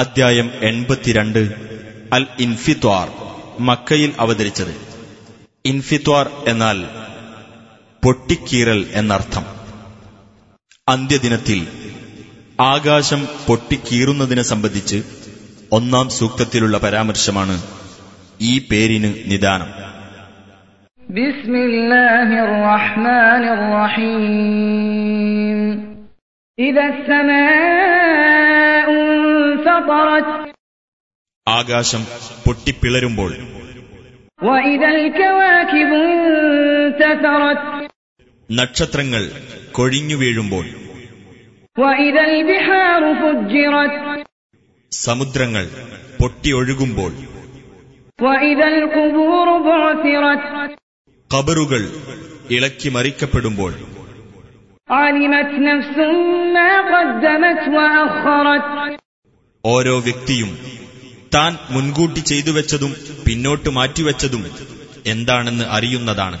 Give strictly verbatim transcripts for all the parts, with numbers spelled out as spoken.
അധ്യായം എൺപത്തിരണ്ട്. അൽ ഇൻഫിത്വാർ മക്കയിൽ അവതരിച്ചത്. ഇൻഫിത്വാർ എന്നാൽ പൊട്ടിക്കീറൽ എന്നർത്ഥം. അന്ത്യദിനത്തിൽ ആകാശം പൊട്ടിക്കീറുന്നതിനെ സംബന്ധിച്ച് ഒന്നാം സൂക്തത്തിലുള്ള പരാമർശമാണ് ഈ പേരിന് നിദാനം. ബിസ്മില്ലാഹിർ റഹ്മാനിർ റഹീം. ആകാശം പൊട്ടിപ്പിളരുമ്പോൾ, നക്ഷത്രങ്ങൾ കൊഴിഞ്ഞു വീഴുമ്പോൾ, സമുദ്രങ്ങൾ പൊട്ടിയൊഴുകുമ്പോൾ, ഖബറുകൾ ഇളക്കി മറിക്കപ്പെടുമ്പോൾ, ഓരോ വ്യക്തിയും താൻ മുൻകൂട്ടി ചെയ്തുവെച്ചതും പിന്നോട്ട് മാറ്റിവെച്ചതും എന്താണെന്ന് അറിയുന്നതാണ്.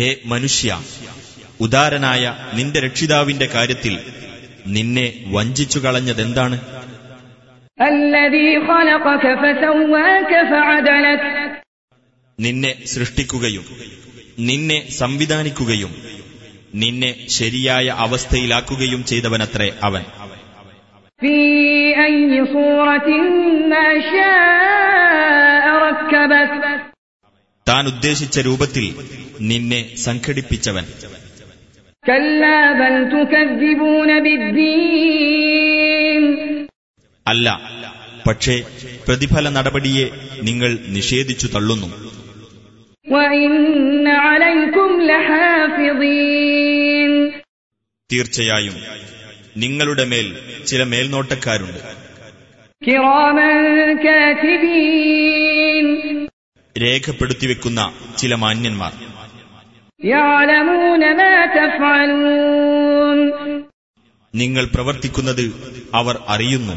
ഹേ മനുഷ്യ, ഉദാരനായ നിന്റെ രക്ഷിതാവിന്റെ കാര്യത്തിൽ നിന്നെ വഞ്ചിച്ചു കളഞ്ഞതെന്താണ്? നിന്നെ സൃഷ്ടിക്കുകയും നിന്നെ സംവിധാനിക്കുകയും നിന്നെ ശരിയായ അവസ്ഥയിലാക്കുകയും ചെയ്തവനത്രേ അവൻ. താൻ ഉദ്ദേശിച്ച രൂപത്തിൽ നിന്നെ സംഘടിപ്പിച്ചവൻ. അല്ല, പക്ഷേ പ്രതിഫല നടപടിയെ നിങ്ങൾ നിഷേധിച്ചു തള്ളുന്നു. തീർച്ചയായും നിങ്ങളുടെ മേൽ ചില മേൽനോട്ടക്കാരുണ്ട്, രേഖപ്പെടുത്തിവെക്കുന്ന ചില മാന്യന്മാർ. നിങ്ങൾ പ്രവർത്തിക്കുന്നത് അവർ അറിയുന്നു.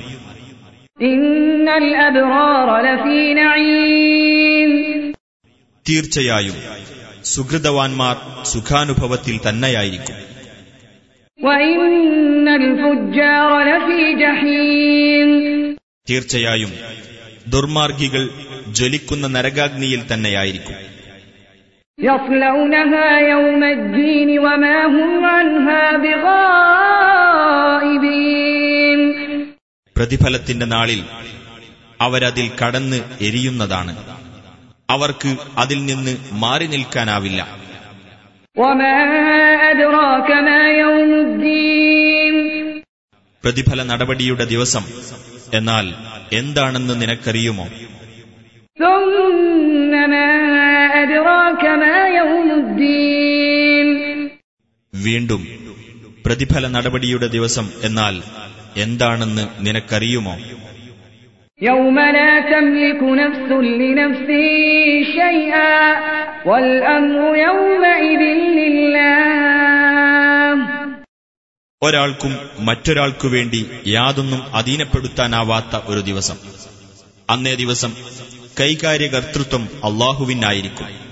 തീർച്ചയായും സുഹൃതവാൻമാർ സുഖാനുഭവത്തിൽ തന്നെയായിരിക്കും. തീർച്ചയായും ദുർമാർഗികൾ ജ്വലിക്കുന്ന നരകാഗ്നിയിൽ തന്നെയായിരിക്കും. പ്രതിഫലത്തിന്റെ നാളിൽ അവരതിൽ കടന്ന് എരിയുന്നതാണ്. അവർക്ക് അതിൽ നിന്ന് മാറി നിൽക്കാനാവില്ല. പ്രതിഫല നടപടിയുടെ ദിവസം എന്നാൽ എന്താണെന്ന് നിനക്കറിയുമോ? വീണ്ടും പ്രതിഫല നടപടിയുടെ ദിവസം എന്നാൽ എന്താണെന്ന് നിനക്കറിയുമോ? ഒരാൾക്കും മറ്റൊരാൾക്കു വേണ്ടി യാതൊന്നും അധീനപ്പെടുത്താനാവാത്ത ഒരു ദിവസം. അന്നേ ദിവസം കൈകാര്യകർത്തൃത്വം അല്ലാഹുവിനായിരിക്കും.